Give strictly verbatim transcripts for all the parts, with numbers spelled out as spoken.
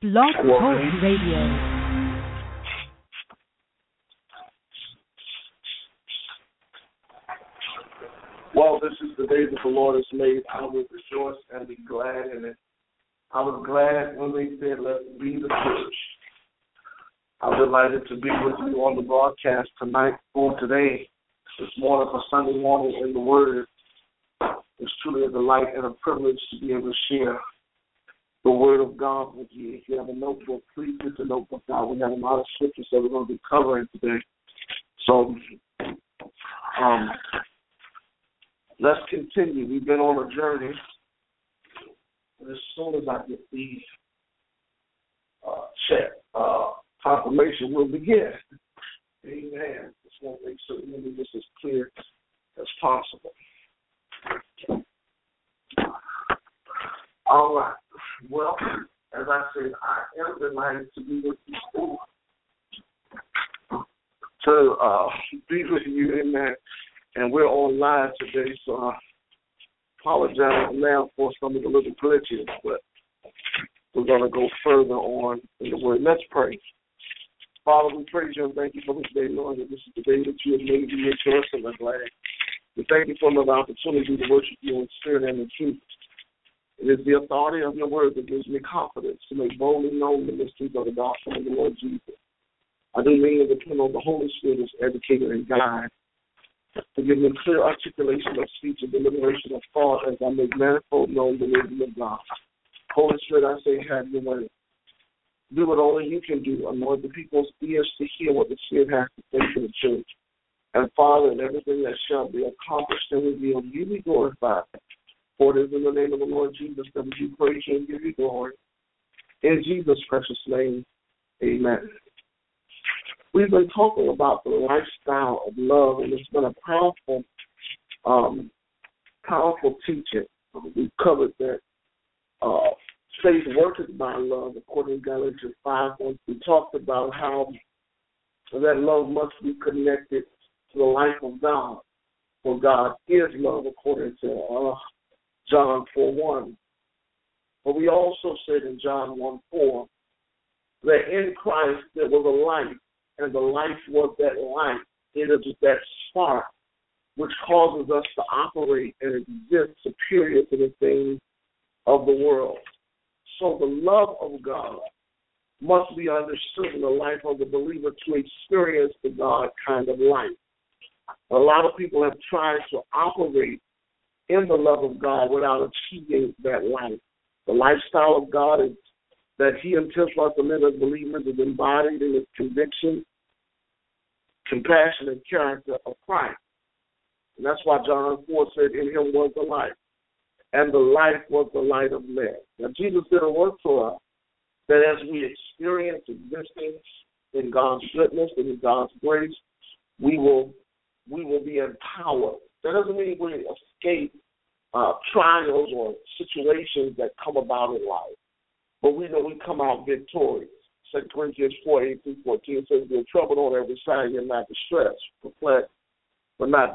Blog Talk Radio. Well, this is the day that the Lord has made. I will rejoice and be glad in it. I was glad when they said, let's be the church. I'm delighted to be with you on the broadcast tonight for today, this morning for Sunday Morning in the Word. It's truly a delight and a privilege to be able to share the Word of God with you. If you have a notebook, please get the notebook out. We have a lot of scriptures that we're going to be covering today. So, um... let's continue. We've been on a journey. And as soon as I get the uh, check, uh, confirmation will begin. Amen. Just want to make certain that this is clear as possible. All right. Well, as I said, I am delighted to be with you. To uh, be with you in that. And we're on live today, so I apologize now for some of the little glitches, but we're going to go further on in the Word. Let's pray. Father, we praise you and thank you for this day, Lord, that this is the day that you have made me rejoice and I'm glad. We thank you for the opportunity to worship you in spirit and in truth. It is the authority of your Word that gives me confidence to make boldly known the mysteries of the gospel of the Lord Jesus. I do mean to depend on the Holy Spirit as educator and guide, to give me clear articulation of speech and deliberation of thought as I make manifold known the wisdom of God. Holy Spirit, I say, have your way. Do what only you can do. Anoint the people's ears to hear what the Spirit has to say to the church. And Father, in everything that shall be accomplished and revealed, you be glorified. For it is in the name of the Lord Jesus that we do praise you and give you glory. In Jesus' precious name, amen. We've been talking about the lifestyle of love, and it's been a powerful, um, powerful teaching. We've covered that uh, faith worketh by love, according to Galatians five. We talked about how that love must be connected to the life of God, for God is love, according to uh, John four one. But we also said in John one four that in Christ there was a life, and the life was that light. It is that spark which causes us to operate and exist superior to the things of the world. So the love of God must be understood in the life of the believer to experience the God kind of life. A lot of people have tried to operate in the love of God without achieving that life. The lifestyle of God is that he intends for us to live as believers is embodied in his conviction, compassion, and character of Christ. And that's why John four said, in him was the light, and the life was the light of men. Now, Jesus did a work for us that as we experience existence in God's goodness and in God's grace, we will we will be empowered. That doesn't mean we escape uh, trials or situations that come about in life, but we know we come out victorious. Second Corinthians four, eight through fourteen says, be in trouble on every side, you're not distressed, perplexed, but not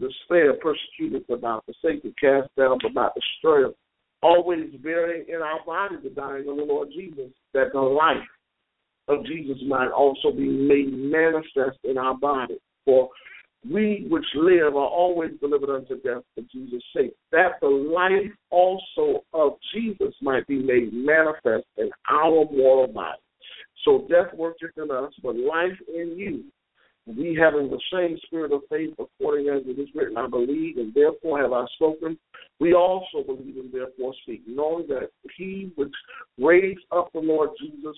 despair, persecuted, but not forsaken, cast down, but not destroyed. Always bearing in our body the dying of the Lord Jesus, that the life of Jesus might also be made manifest in our body. For we which live are always delivered unto death for Jesus' sake, that the life also of Jesus might be made manifest in our mortal body. So death worketh in us, but life in you. We having the same spirit of faith, according as it is written, I believe, and therefore have I spoken. We also believe, and therefore speak, knowing that he which raised up the Lord Jesus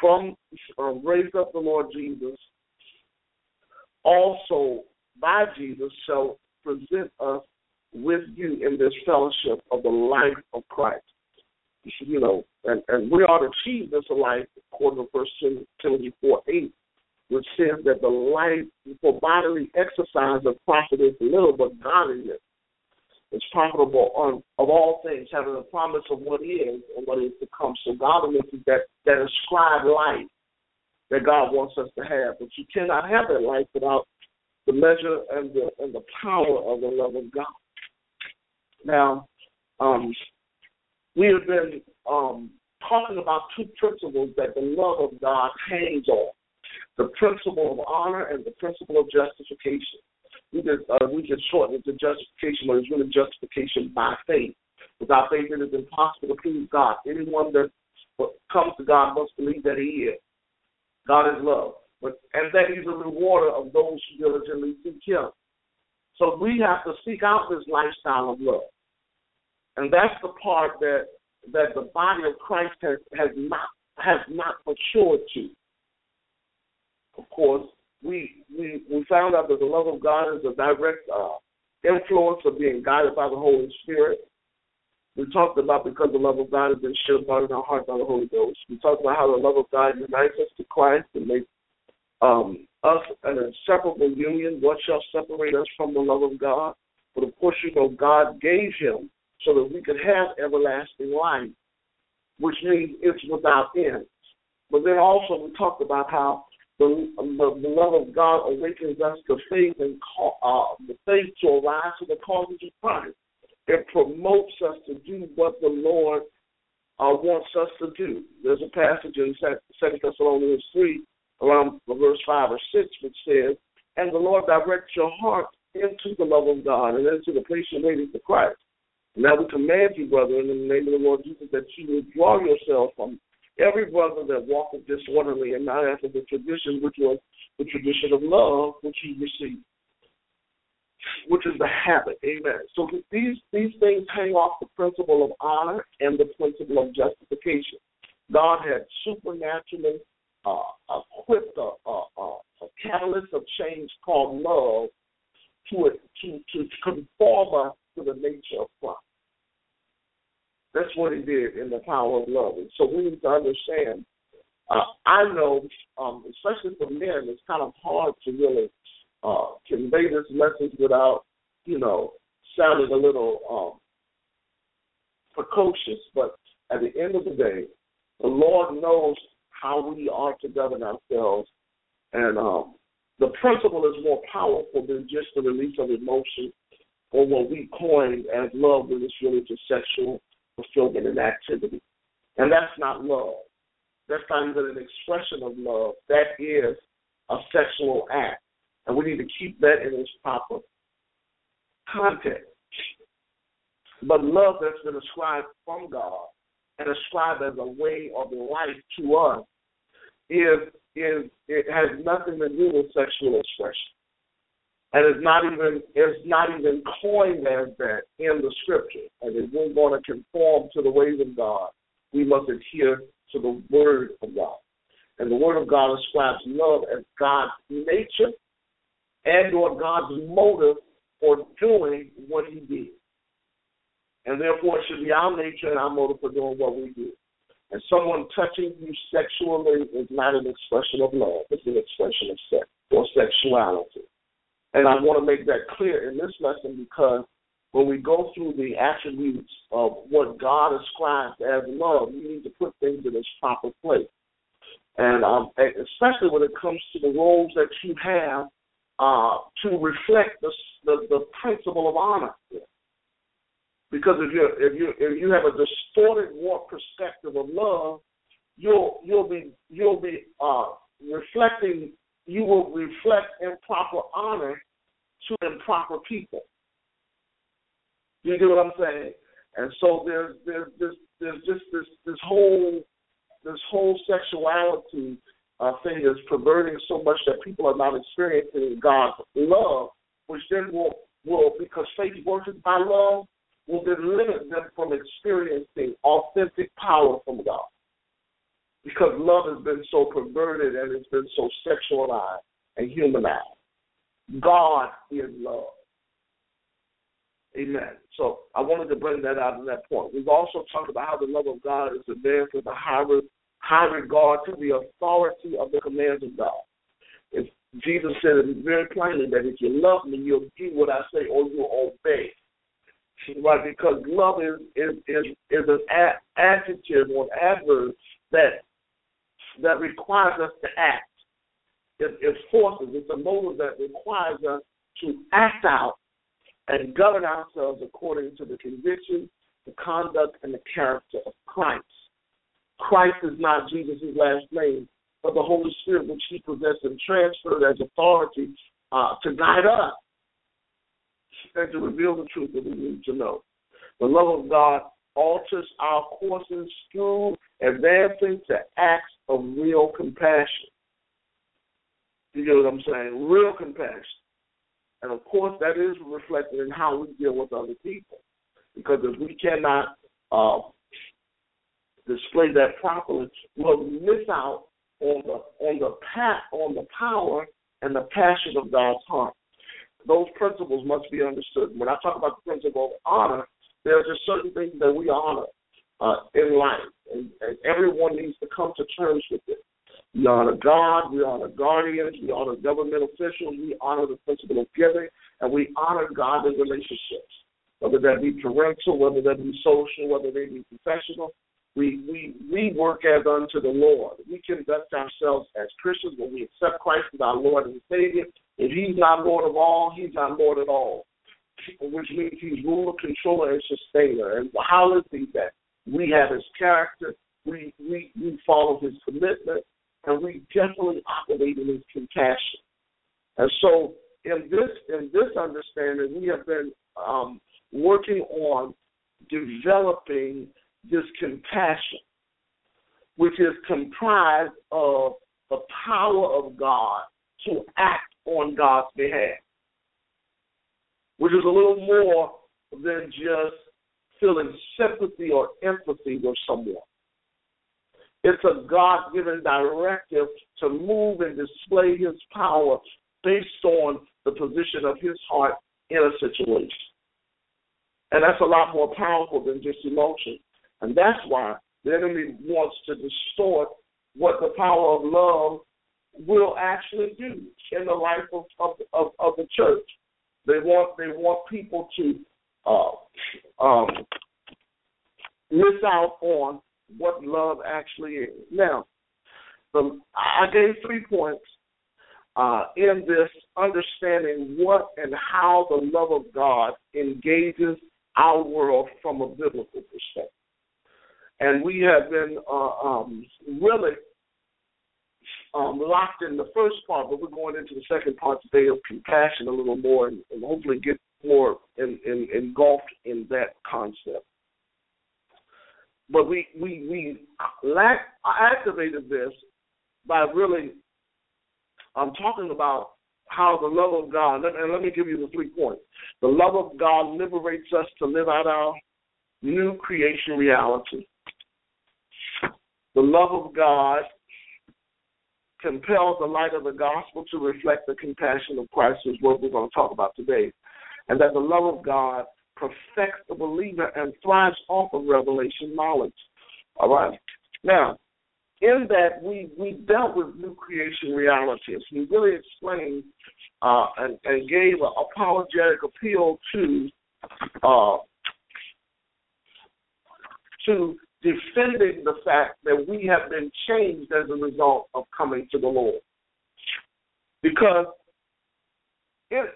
from uh, raised up the Lord Jesus also by Jesus shall present us with you in this fellowship of the life of Christ. You know, and, and we ought to achieve this life according to First Timothy four eight, which says that the life for bodily exercise of profit is little, but godliness is profitable on, of all things, having the promise of what is and what is to come. So godliness is that, that ascribed life that God wants us to have. But you cannot have that life without the measure and the, and the power of the love of God. Now, um, we have been um, talking about two principles that the love of God hangs on, the principle of honor and the principle of justification. We just, uh, we just shorten it to justification, but it's really justification by faith. Without faith, it is impossible to please God. Anyone that comes to God must believe that he is. God is love, but and that he's a rewarder of those who diligently seek him. So we have to seek out this lifestyle of love. And that's the part that that the body of Christ has, has not has not matured to. Of course, we, we we found out that the love of God is a direct uh, influence of being guided by the Holy Spirit. We talked about because the love of God has been shed abroad in our heart by the Holy Ghost. We talked about how the love of God unites us to Christ and makes um, us an inseparable union. What shall separate us from the love of God? But of course, you know, God gave him so that we could have everlasting life, which means it's without end. But then also we talked about how the, the, the love of God awakens us to faith and uh, the faith to arise to the causes of Christ. It promotes us to do what the Lord uh, wants us to do. There's a passage in Second Thessalonians three, around verse five or six, which says, and the Lord directs your heart into the love of God and into the place related to Christ. Now we command you, brethren, in the name of the Lord Jesus, that you withdraw yourself from every brother that walketh disorderly and not after the tradition which was the tradition of love which you received, which is the habit. Amen. So these these things hang off the principle of honor and the principle of justification. God had supernaturally uh, equipped a, a, a catalyst of change called love to it, to, to conform us to the nature of Christ. That's what he did in the power of love. And so we need to understand, uh, I know, um, especially for men, it's kind of hard to really Uh, convey this message without, you know, sounding a little um, precocious. But at the end of the day, the Lord knows how we are to govern ourselves. And um, the principle is more powerful than just the release of emotion or what we coined as love, when it's really just sexual fulfillment and activity. And that's not love. That's not even an expression of love. That is a sexual act. And we need to keep that in its proper context. But love that's been ascribed from God and ascribed as a way of life to us is is it has nothing to do with sexual expression, and it's not even it's not even coined as that in the Scripture. And if we're going to conform to the ways of God, we must adhere to the Word of God. And the Word of God ascribes love as God's nature and or God's motive for doing what he did. And therefore it should be our nature and our motive for doing what we do. And someone touching you sexually is not an expression of love. It's an expression of sex or sexuality. And I want to make that clear in this lesson, because when we go through the attributes of what God ascribes as love, we need to put things in its proper place. And um, especially when it comes to the roles that you have, Uh, to reflect the, the the principle of honor, because if you if you if you have a distorted, warped perspective of love, you'll you'll be you'll be uh, reflecting you will reflect improper honor to improper people. You get what I'm saying? And so there's there's this there's just this this whole this whole sexuality Uh, thing is perverting so much that people are not experiencing God's love, which then will, will because faith works by love, will then limit them from experiencing authentic power from God. Because love has been so perverted and it's been so sexualized and humanized. God is love. Amen. So I wanted to bring that out in that point. We've also talked about how the love of God is advanced with a higher high regard to the authority of the commands of God. If Jesus said it very plainly that if you love me, you'll do what I say or you'll obey. Right? Because love is is, is, is an adjective or an adverb that that requires us to act. It, it forces, it's a motive that requires us to act out and govern ourselves according to the conviction, the conduct, and the character of Christ. Christ is not Jesus' last name, but the Holy Spirit, which he possessed and transferred as authority uh, to guide us and to reveal the truth that we need to know. The love of God alters our courses through advancing to acts of real compassion. You know what I'm saying? Real compassion. And, of course, that is reflected in how we deal with other people. Because if we cannot uh, display that properly, we'll miss out on the on the path, on the power and the passion of God's heart. Those principles must be understood. When I talk about the principle of honor, there's a certain thing that we honor uh, in life, and, and everyone needs to come to terms with it. We honor God, we honor guardians, we honor government officials, we honor the principle of giving, and we honor God in relationships, whether that be parental, whether that be social, whether they be professional. We, we, we work as unto the Lord. We conduct ourselves as Christians when we accept Christ as our Lord and Savior. If he's not Lord of all, he's not Lord at all, which means he's ruler, controller, and sustainer. And how is he that? We have his character, we, we, we follow his commitment, and we definitely operate in his compassion. And so in this, in this understanding, we have been um, working on developing this compassion, which is comprised of the power of God to act on God's behalf, which is a little more than just feeling sympathy or empathy with someone. It's a God-given directive to move and display his power based on the position of his heart in a situation. And that's a lot more powerful than just emotion. And that's why the enemy wants to distort what the power of love will actually do in the life of, of, of, of the church. They want they want people to uh, um, miss out on what love actually is. Now, the, I gave three points uh, in this understanding what and how the love of God engages our world from a biblical perspective. And we have been uh, um, really um, locked in the first part, but we're going into the second part today of compassion a little more and, and hopefully get more in, in, engulfed in that concept. But we, we, we lack, activated this by really um, talking about how the love of God, and let me give you the three points. The love of God liberates us to live out our new creation reality. The love of God compels the light of the gospel to reflect the compassion of Christ, is what we're going to talk about today. And that the love of God perfects the believer and thrives off of revelation knowledge. All right. Now, in that we, we dealt with new creation realities. We really explained uh, and, and gave an apologetic appeal to uh, to defending the fact that we have been changed as a result of coming to the Lord. Because if,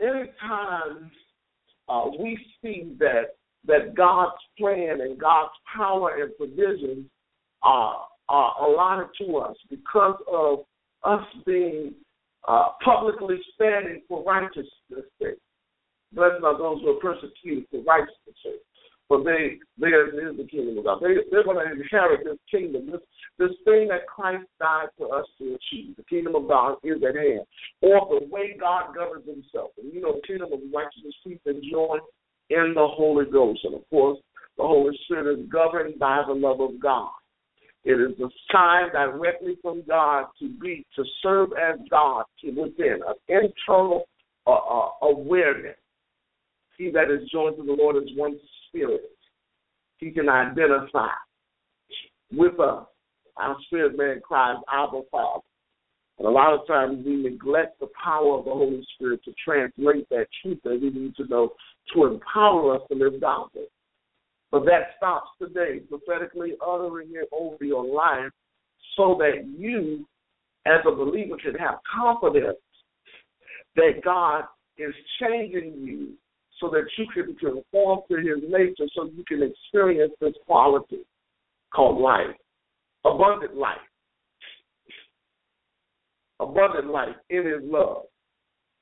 any time uh, we see that that God's plan and God's power and provision are, are allotted to us because of us being uh, publicly standing for righteousness' sake. Blessed are those who are persecuted for righteousness' sake. But they, theirs is the kingdom of God. They, they're going to inherit this kingdom, this, this thing that Christ died for us to achieve. The kingdom of God is at hand, or the way God governs himself. And you know, the kingdom of righteousness is enjoyed in the Holy Ghost. And, of course, the Holy Spirit is governed by the love of God. It is a sign directly from God to be, to serve as God within an internal uh, uh, awareness. He that is joined to the Lord is one spirit. He can identify with us. Our spirit man cries, Abba, Father. And a lot of times we neglect the power of the Holy Spirit to translate that truth that we need to know to empower us to live out there. But that stops today, prophetically uttering it over your life so that you, as a believer, can have confidence that God is changing you so that you can conform to his nature, so you can experience this quality called life. abundant life. Abundant life in his love.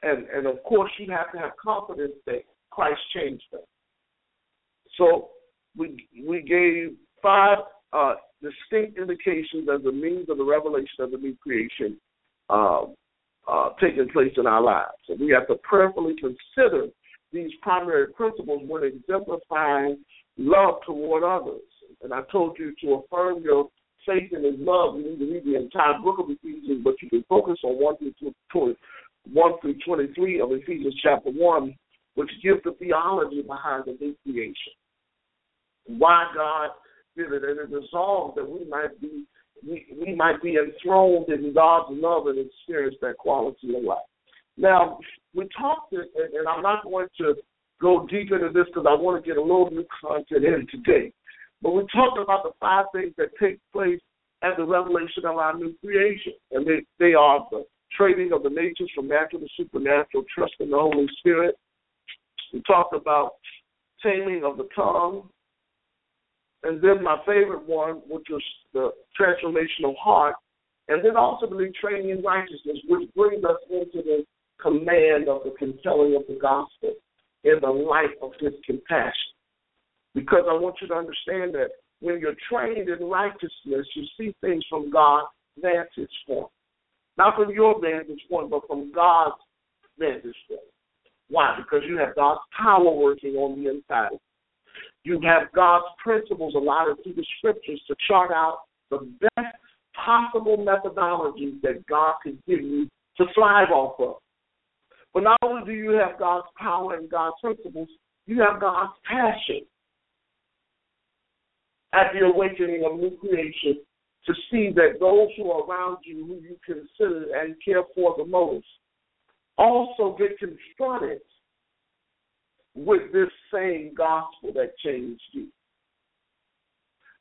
And, and of course, you have to have confidence that Christ changed us. So we we gave five uh, distinct indications as a means of the revelation of the new creation uh, uh, taking place in our lives. So we have to prayerfully consider these primary principles when exemplifying love toward others. And I told you to affirm your faith in his love. You need to read the entire book of Ephesians, but you can focus on one through twenty-three of Ephesians chapter one, which gives the theology behind the new creation. Why God did it, and it resolved that we might be we, we might be enthroned in God's love and experience that quality of life. Now, we talked, and, and I'm not going to go deep into this because I want to get a little new content in today, but we talked about the five things that take place at the revelation of our new creation, and they, they are the trading of the natures from natural to supernatural, trust in the Holy Spirit. We talked about taming of the tongue. And then my favorite one, which was the transformational heart. And then ultimately training in righteousness, which brings us into the command of the compelling of the gospel in the light of his compassion. Because I want you to understand that when you're trained in righteousness, you see things from God's vantage point. Not from your vantage point, but from God's vantage point. Why? Because you have God's power working on the inside. You have God's principles allotted through the scriptures to chart out the best possible methodologies that God could give you to thrive off of. But not only do you have God's power and God's principles, you have God's passion at the awakening of new creation, to see that those who are around you, who you consider and care for the most, also get confronted with this same gospel that changed you.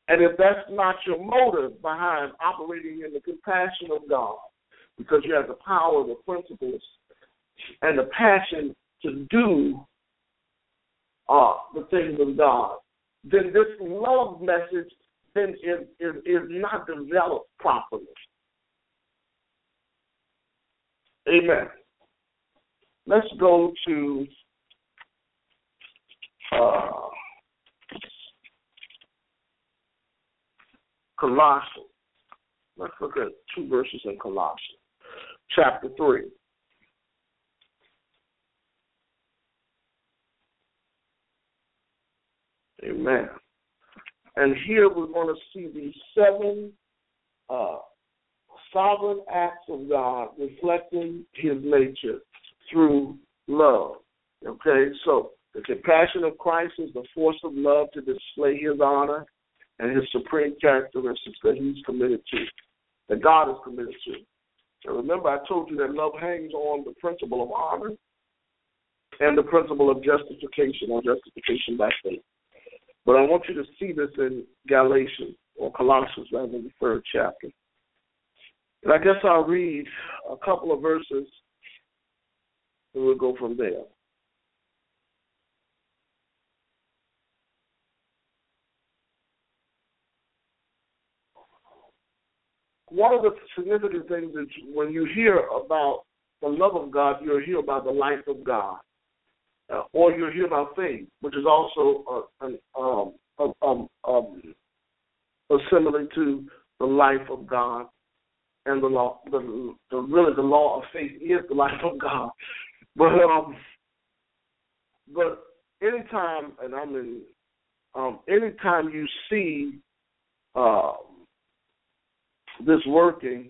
And if that's not your motive behind operating in the compassion of God, because you have the power, the principles, and the passion to do uh, the things of God, then this love message then is, is, is not developed properly. Amen. Let's go to uh, Colossians. Let's look at two verses in Colossians, chapter three. Amen. And here we're going to see these seven uh, sovereign acts of God reflecting his nature through love. Okay, so the compassion of Christ is the force of love to display his honor and his supreme characteristics that he's committed to, that God is committed to. And remember, I told you that love hangs on the principle of honor and the principle of justification, or justification by faith. But I want you to see this in Galatians, or Colossians, rather, the third chapter. And I guess I'll read a couple of verses, and we'll go from there. One of the significant things is when you hear about the love of God, you'll hear about the life of God. Uh, or you'll hear about faith, which is also uh, an, um, um, um, um, similar to the life of God, and the law. The, the really, the law of faith is the life of God. But um, but anytime, and I mean, um, anytime you see uh, this working,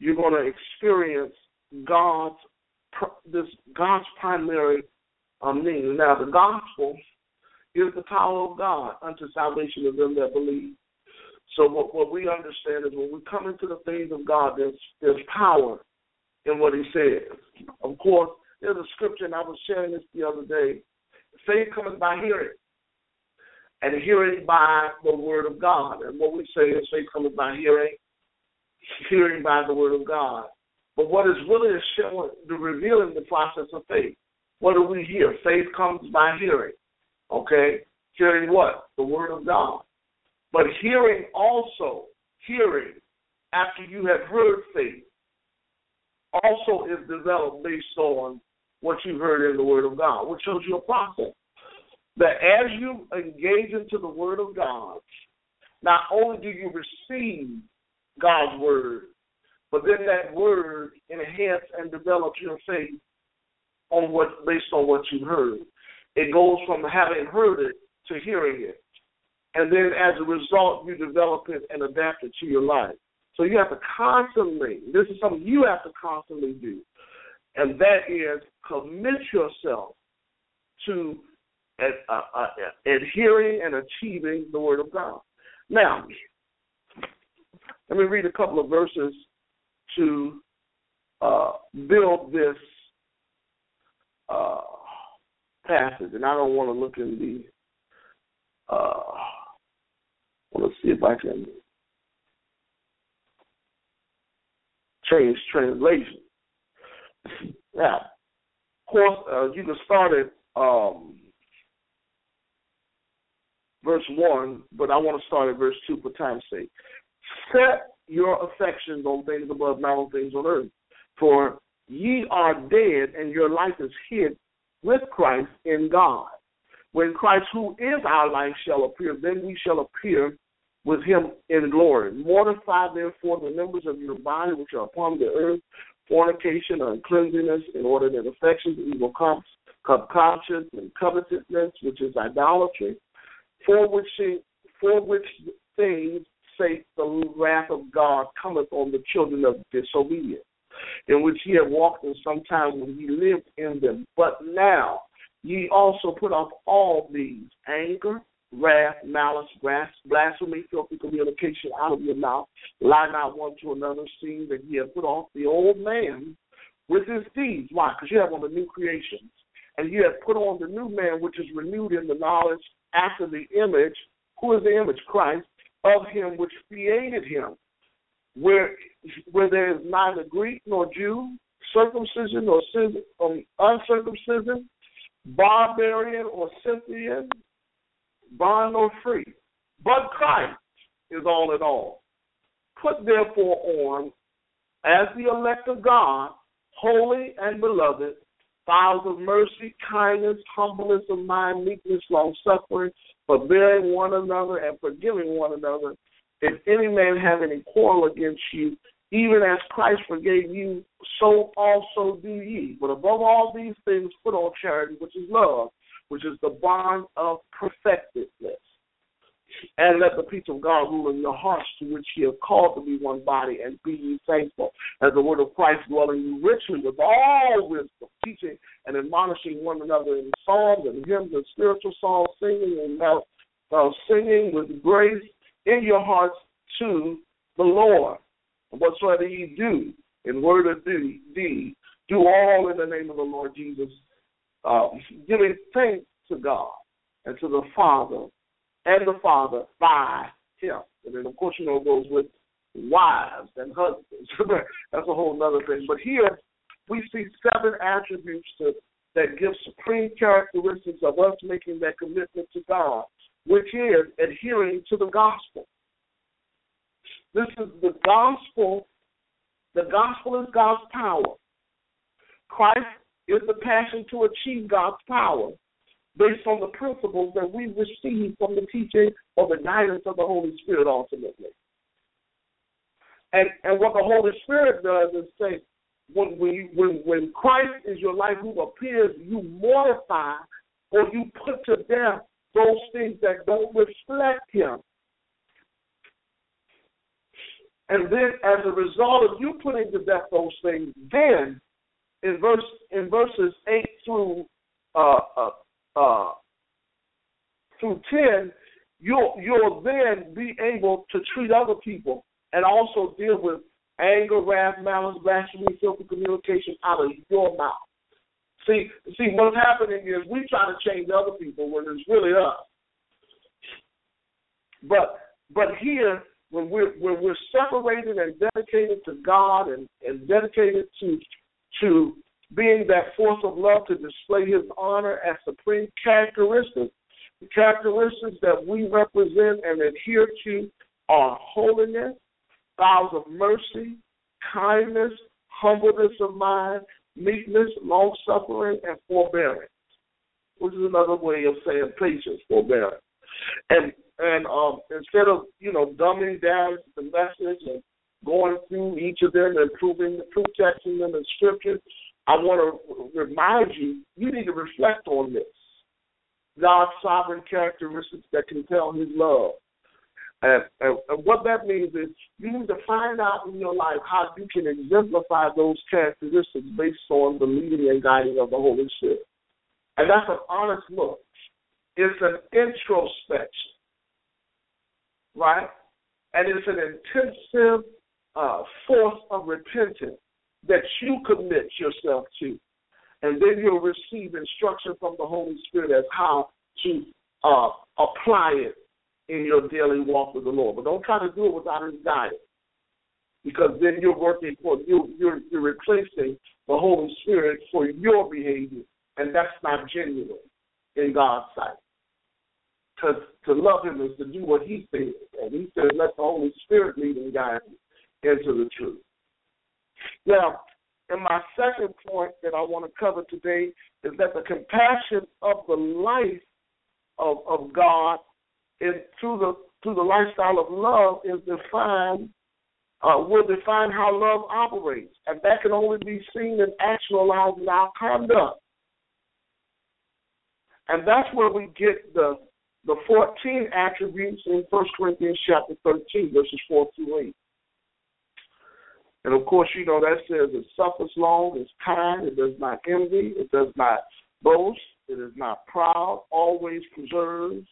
you're going to experience God's this God's primary. I mean, now, the gospel is the power of God unto salvation of them that believe. So what, what we understand is when we come into the things of God, there's, there's power in what he says. Of course, there's a scripture, and I was sharing this the other day. Faith comes by hearing, and hearing by the word of God. And what we say is faith comes by hearing, hearing by the word of God. But what is really showing, the revealing the process of faith. What do we hear? Faith comes by hearing, okay? Hearing what? The word of God. But hearing also hearing after you have heard faith also is developed based on what you heard in the Word of God, which shows you a process. That as you engage into the Word of God, not only do you receive God's Word, but then that Word enhances and develops your faith on what, based on what you heard. It goes from having heard it to hearing it. And then as a result, you develop it and adapt it to your life. So you have to constantly, this is something you have to constantly do, and that is commit yourself to ad, uh, uh, adhering and achieving the Word of God. Now, let me read a couple of verses to uh, build this uh, passage, and I don't want to look in the. Uh, Let's see if I can change translation. Now, of course, uh, you can start at um, verse one, but I want to start at verse two for time's sake. Set your affections on things above, not on things on earth. For ye are dead, and your life is hid with Christ in God. When Christ, who is our life, shall appear, then we shall appear with him in glory. Mortify, therefore, the members of your body which are upon the earth, fornication, uncleanness, inordinate affections, evil conscience, and covetousness, which is idolatry, for which, for which things sake the wrath of God cometh on the children of disobedience, in which ye have walked in some time when ye lived in them. But now ye also put off all these: anger, wrath, malice, blasphemy, filthy communication out of your mouth. Lie not one to another, seeing that ye have put off the old man with his deeds. Why? Because you have on the new creations. And you have put on the new man, which is renewed in the knowledge after the image. Who is the image? Christ, of him which created him. Where, where there is neither Greek nor Jew, circumcision nor um, uncircumcision, barbarian or Scythian, bond or free, but Christ is all in all. Put therefore on, as the elect of God, holy and beloved, vows of mercy, kindness, humbleness of mind, meekness, long-suffering, forbearing one another and forgiving one another. If any man have any quarrel against you, even as Christ forgave you, so also do ye. But above all these things, put on charity, which is love, which is the bond of perfectedness. And let the peace of God rule in your hearts, to which ye have called to be one body, and be ye thankful. As the word of Christ dwelling you richly with all wisdom, teaching and admonishing one another in psalms and hymns and spiritual songs, singing and now uh, singing with grace in your hearts to the Lord. And whatsoever ye do, in word or deed, do all in the name of the Lord Jesus, uh, giving thanks to God and to the Father, and the Father by him. And then, of course, you know, it goes with wives and husbands. That's a whole other thing. But here we see seven attributes to, that give supreme characteristics of us making that commitment to God, which is adhering to the gospel. This is the gospel. The gospel is God's power. Christ is the passion to achieve God's power based on the principles that we receive from the teaching or the guidance of the Holy Spirit ultimately. And and what the Holy Spirit does is say, when we, when, when Christ is your life who appears, you mortify or you put to death those things that don't reflect him. And then as a result of you putting to death those things, then in verse in verses eight through uh, uh, uh, through ten, you'll you'll then be able to treat other people and also deal with anger, wrath, malice, blasphemy, filthy communication out of your mouth. See, see what's happening is we try to change other people when it's really us. But but here, When we're, when we're separated and dedicated to God and, and dedicated to to being that force of love to display his honor as supreme characteristics, the characteristics that we represent and adhere to are holiness, bowels of mercy, kindness, humbleness of mind, meekness, long-suffering, and forbearance, which is another way of saying patience, forbearance. And and um, instead of, you know, dumbing down the message and going through each of them and proving, proof texting them in Scripture, I want to remind you, you need to reflect on this. God's sovereign characteristics that compel his love. And, and, and what that means is you need to find out in your life how you can exemplify those characteristics based on the leading and guiding of the Holy Spirit. And that's an honest look. It's an introspection, right? And it's an intensive uh, force of repentance that you commit yourself to. And then you'll receive instruction from the Holy Spirit as how to uh, apply it in your daily walk with the Lord. But don't try to do it without his guidance, because then you're working for, you, you're, you're replacing the Holy Spirit for your behavior, and that's not genuine in God's sight. Because to love him is to do what he says, and he says, let the Holy Spirit lead and guide you into the truth. Now, and my second point that I want to cover today is that the compassion of the life of, of God is through the through the lifestyle of love is defined, uh, will define how love operates. And that can only be seen and actualized in our conduct. And that's where we get the the fourteen attributes in First Corinthians chapter thirteen, verses four through eight. And, of course, you know, that says it suffers long, it's kind, it does not envy, it does not boast, it is not proud, always preserves,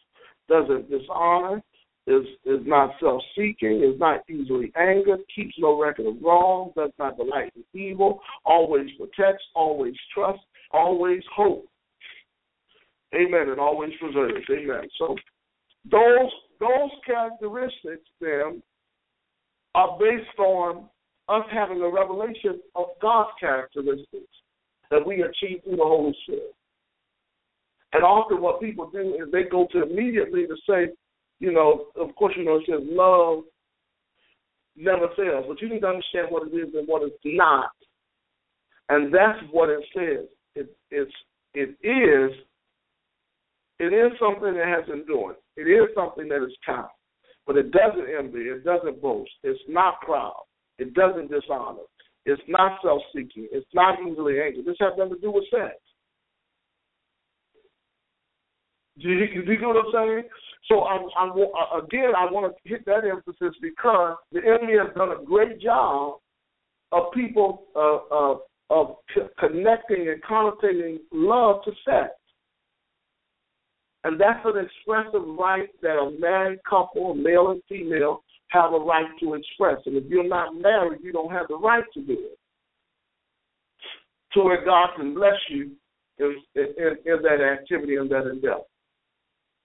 doesn't dishonor, is, is not self-seeking, is not easily angered, keeps no record of wrong, does not delight in evil, always protects, always trusts, always hopes. Amen, and always preserves. Amen. So those, those characteristics, then, are based on us having a revelation of God's characteristics that we achieve through the Holy Spirit. And often what people do is they go to immediately to say, you know, of course, you know, it says love never fails, but you need to understand what it is and what it's not. And that's what it says. It, it's, it is it is something that has endurance. It is something that is kind, but it doesn't envy. It doesn't boast. It's not proud. It doesn't dishonor. It's not self-seeking. It's not easily angered. This has nothing to do with sex. Do you, do you get what I'm saying? So, I, I, again, I want to hit that emphasis because the enemy has done a great job of people uh, uh, of c- connecting and connotating love to sex. And that's an expressive right that a married couple, male and female, have a right to express. And if you're not married, you don't have the right to do it. So that God can bless you in, in, in that activity and that endeavor.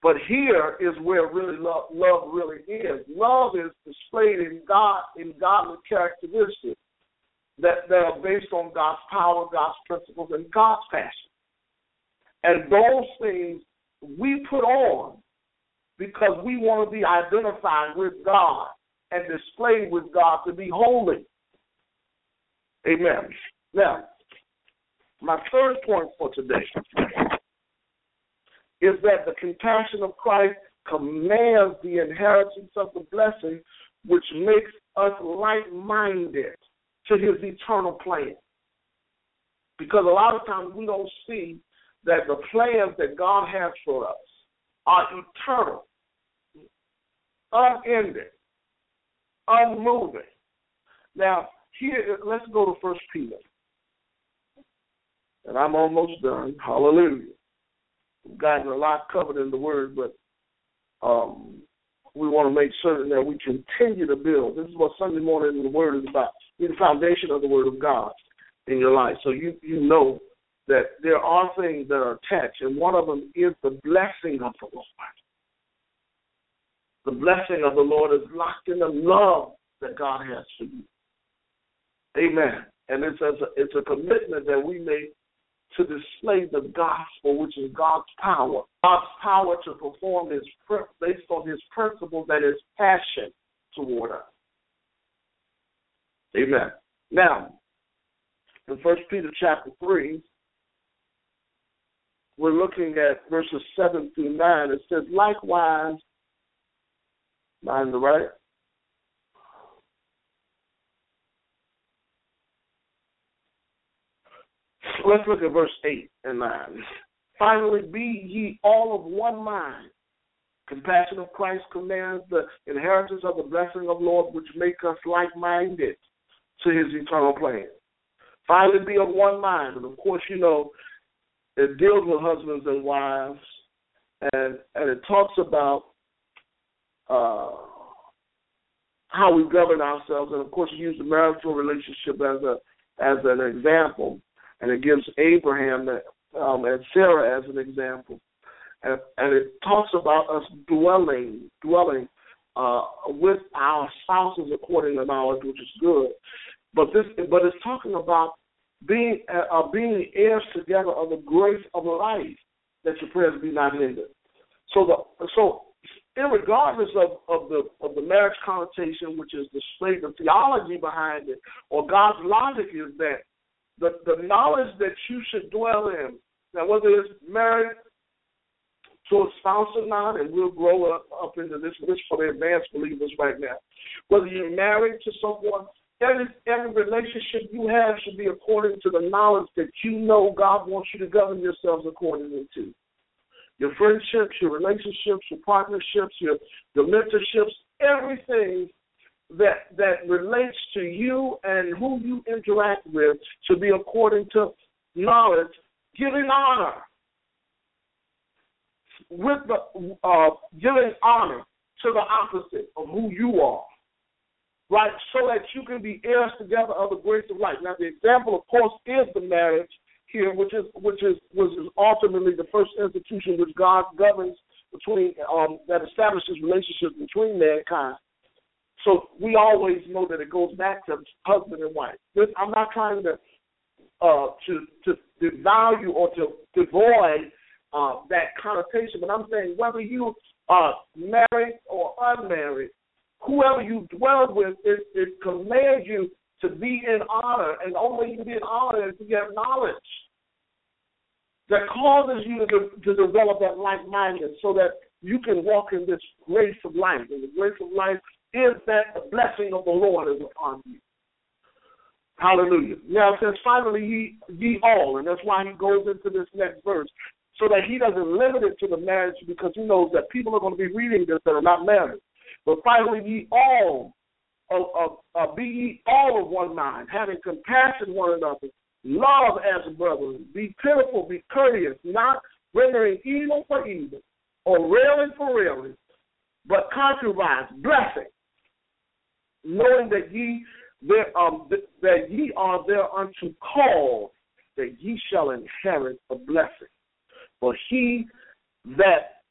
But here is where really love, love really is. Love is displayed in God, in godly characteristics that, that are based on God's power, God's principles, and God's passion. And those things we put on because we want to be identified with God and displayed with God to be holy. Amen. Now, my third point for today is that the compassion of Christ commands the inheritance of the blessing, which makes us like-minded to his eternal plan. Because a lot of times we don't see that the plans that God has for us are eternal, unending, unmoving. Now, here, let's go to First Peter. And I'm almost done. Hallelujah. We've gotten a lot covered in the Word, but um, we want to make certain that we continue to build. This is what Sunday Morning in the Word is about. It's the foundation of the Word of God in your life. So you, you know that there are things that are attached, and one of them is the blessing of the Lord. The blessing of the Lord is locked in the love that God has for you. Amen. And it's a, it's a commitment that we make to display the gospel, which is God's power. God's power to perform his, based on his principles and his passion toward us. Amen. Now, in First Peter chapter three, we're looking at verses seven through nine. It says, likewise, mind the right, let's look at verse eight and nine. Finally, be ye all of one mind. Compassion of Christ commands the inheritance of the blessing of the Lord, which make us like-minded to his eternal plan. Finally, be of one mind. And, of course, you know, it deals with husbands and wives, and, and it talks about uh, how we govern ourselves. And, of course, it uses the marital relationship as a as an example. And it gives Abraham um, and Sarah as an example. And, and it talks about us dwelling, dwelling uh, with our spouses according to knowledge, which is good. But this, but it's talking about being uh, being heirs together of the grace of life, that your prayers be not hindered. So, the, so irregardless of, of the of the marriage connotation, which is displayed, the theology behind it, or God's logic is that The, the knowledge that you should dwell in, now whether it's married to a spouse or not, and we'll grow up, up into this list for the advanced believers right now, whether you're married to someone, every, every relationship you have should be according to the knowledge that you know God wants you to govern yourselves accordingly to. Your friendships, your relationships, your partnerships, your, your mentorships, everything that that relates to you and who you interact with should be according to knowledge, giving honor, with the uh, giving honor to the opposite of who you are, right? So that you can be heirs together of the grace of life. Now, the example, of course, is the marriage here, which is which is which is ultimately the first institution which God governs between um, that establishes relationships between mankind. So we always know that it goes back to husband and wife. I'm not trying to uh, to to devalue or to devoid uh, that connotation, but I'm saying whether you are married or unmarried, whoever you dwell with, it, it commands you to be in honor, and only you can be in honor if you have knowledge that causes you to, to develop that like-mindedness, so that you can walk in this grace of life, in the grace of life. Is that the blessing of the Lord is upon you? Hallelujah. Now it says, finally, ye, ye all, and that's why he goes into this next verse, so that he doesn't limit it to the marriage, because he knows that people are going to be reading this that are not married. But finally, ye all, of, of, of, be ye all of one mind, having compassion one another, love as brothers, be pitiful, be courteous, not rendering evil for evil, or railing for railing, but concubines, blessing, knowing that ye, there, um, that ye are thereunto called, that ye shall inherit a blessing. For he that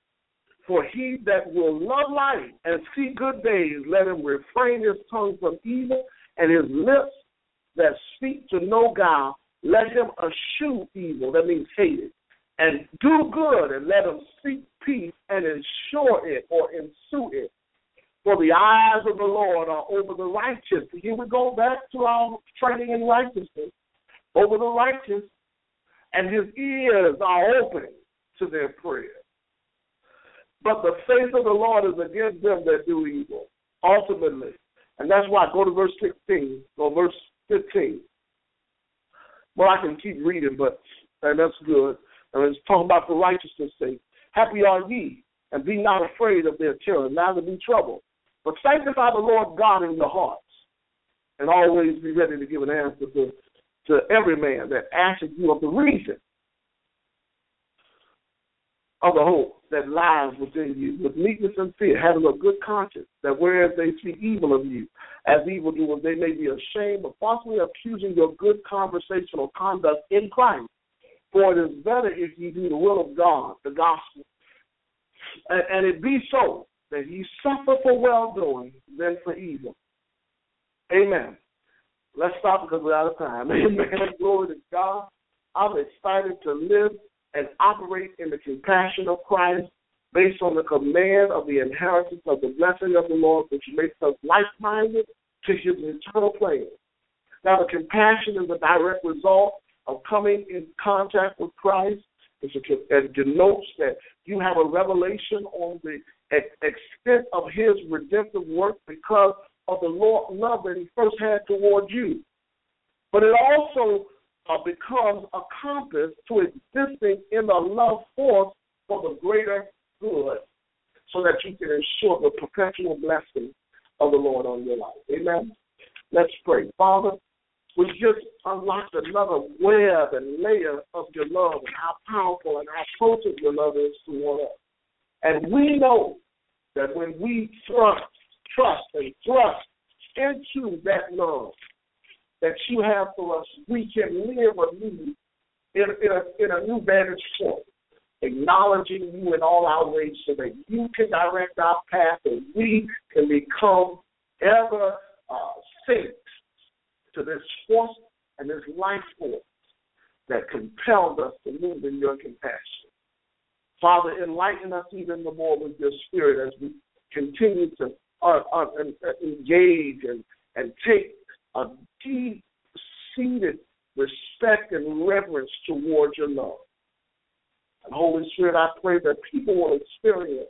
for he that will love life and see good days, let him refrain his tongue from evil, and his lips that speak to no guile, let him eschew evil, that means hate it, and do good, and let him seek peace and ensure it or ensue it. For the eyes of the Lord are over the righteous. Here we go back to our training in righteousness. Over the righteous, and his ears are open to their prayers. But the face of the Lord is against them that do evil, ultimately. And that's why, go to verse sixteen, or verse fifteen. Well, I can keep reading, but and that's good. And it's talking about the righteousness' sake. Happy are ye, and be not afraid of their terror, neither be troubled. But sanctify the Lord God in your hearts, and always be ready to give an answer to, to every man that asks you of the reason of the hope that lies within you, with meekness and fear, having a good conscience, that whereas they see evil of you, as evildoers, they may be ashamed of falsely accusing your good conversational conduct in Christ. For it is better if you do the will of God, the gospel, and, and it be so that you suffer for well-doing than for evil. Amen. Let's stop because we're out of time. Amen. Glory to God. I'm excited to live and operate in the compassion of Christ based on the command of the inheritance of the blessing of the Lord, which makes us like-minded to his eternal plan. Now, the compassion is a direct result of coming in contact with Christ. It's a, it denotes that you have a revelation on the extent of his redemptive work because of the love that he first had toward you. But it also uh, becomes a compass to existing in the love force for the greater good so that you can ensure the perpetual blessing of the Lord on your life. Amen? Let's pray. Father, we just unlocked another web and layer of your love and how powerful and how potent your love is toward us. And we know that when we trust, trust and thrust into that love that you have for us, we can live anew in, in, a, in a new vantage point, acknowledging you in all our ways so that you can direct our path and we can become ever uh, safe to this force and this life force that compelled us to move in your compassion. Father, enlighten us even the more with your spirit as we continue to uh, uh, engage and, and take a deep-seated respect and reverence towards your love. And Holy Spirit, I pray that people will experience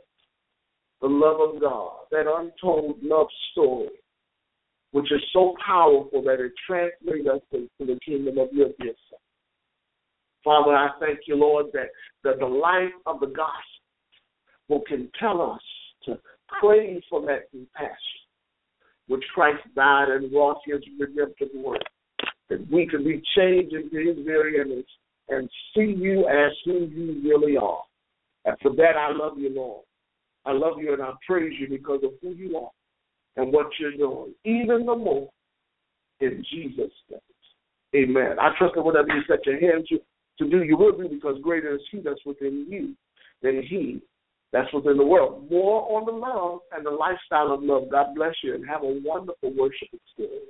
the love of God, that untold love story, which is so powerful that it translates us into the kingdom of your dear Son. Father, I thank you, Lord, that, that the light of the gospel will compel us to praise for that compassion which Christ died and wrought his redemptive work, that we can be changed into his very image and see you as who you really are. And for that, I love you, Lord. I love you and I praise you because of who you are and what you're doing, even the more in Jesus' name. Amen. I trust that whatever you set your hand to, to do, you will do, because greater is he that's within you than he that's within the world. More on the love and the lifestyle of love. God bless you, and have a wonderful worship experience.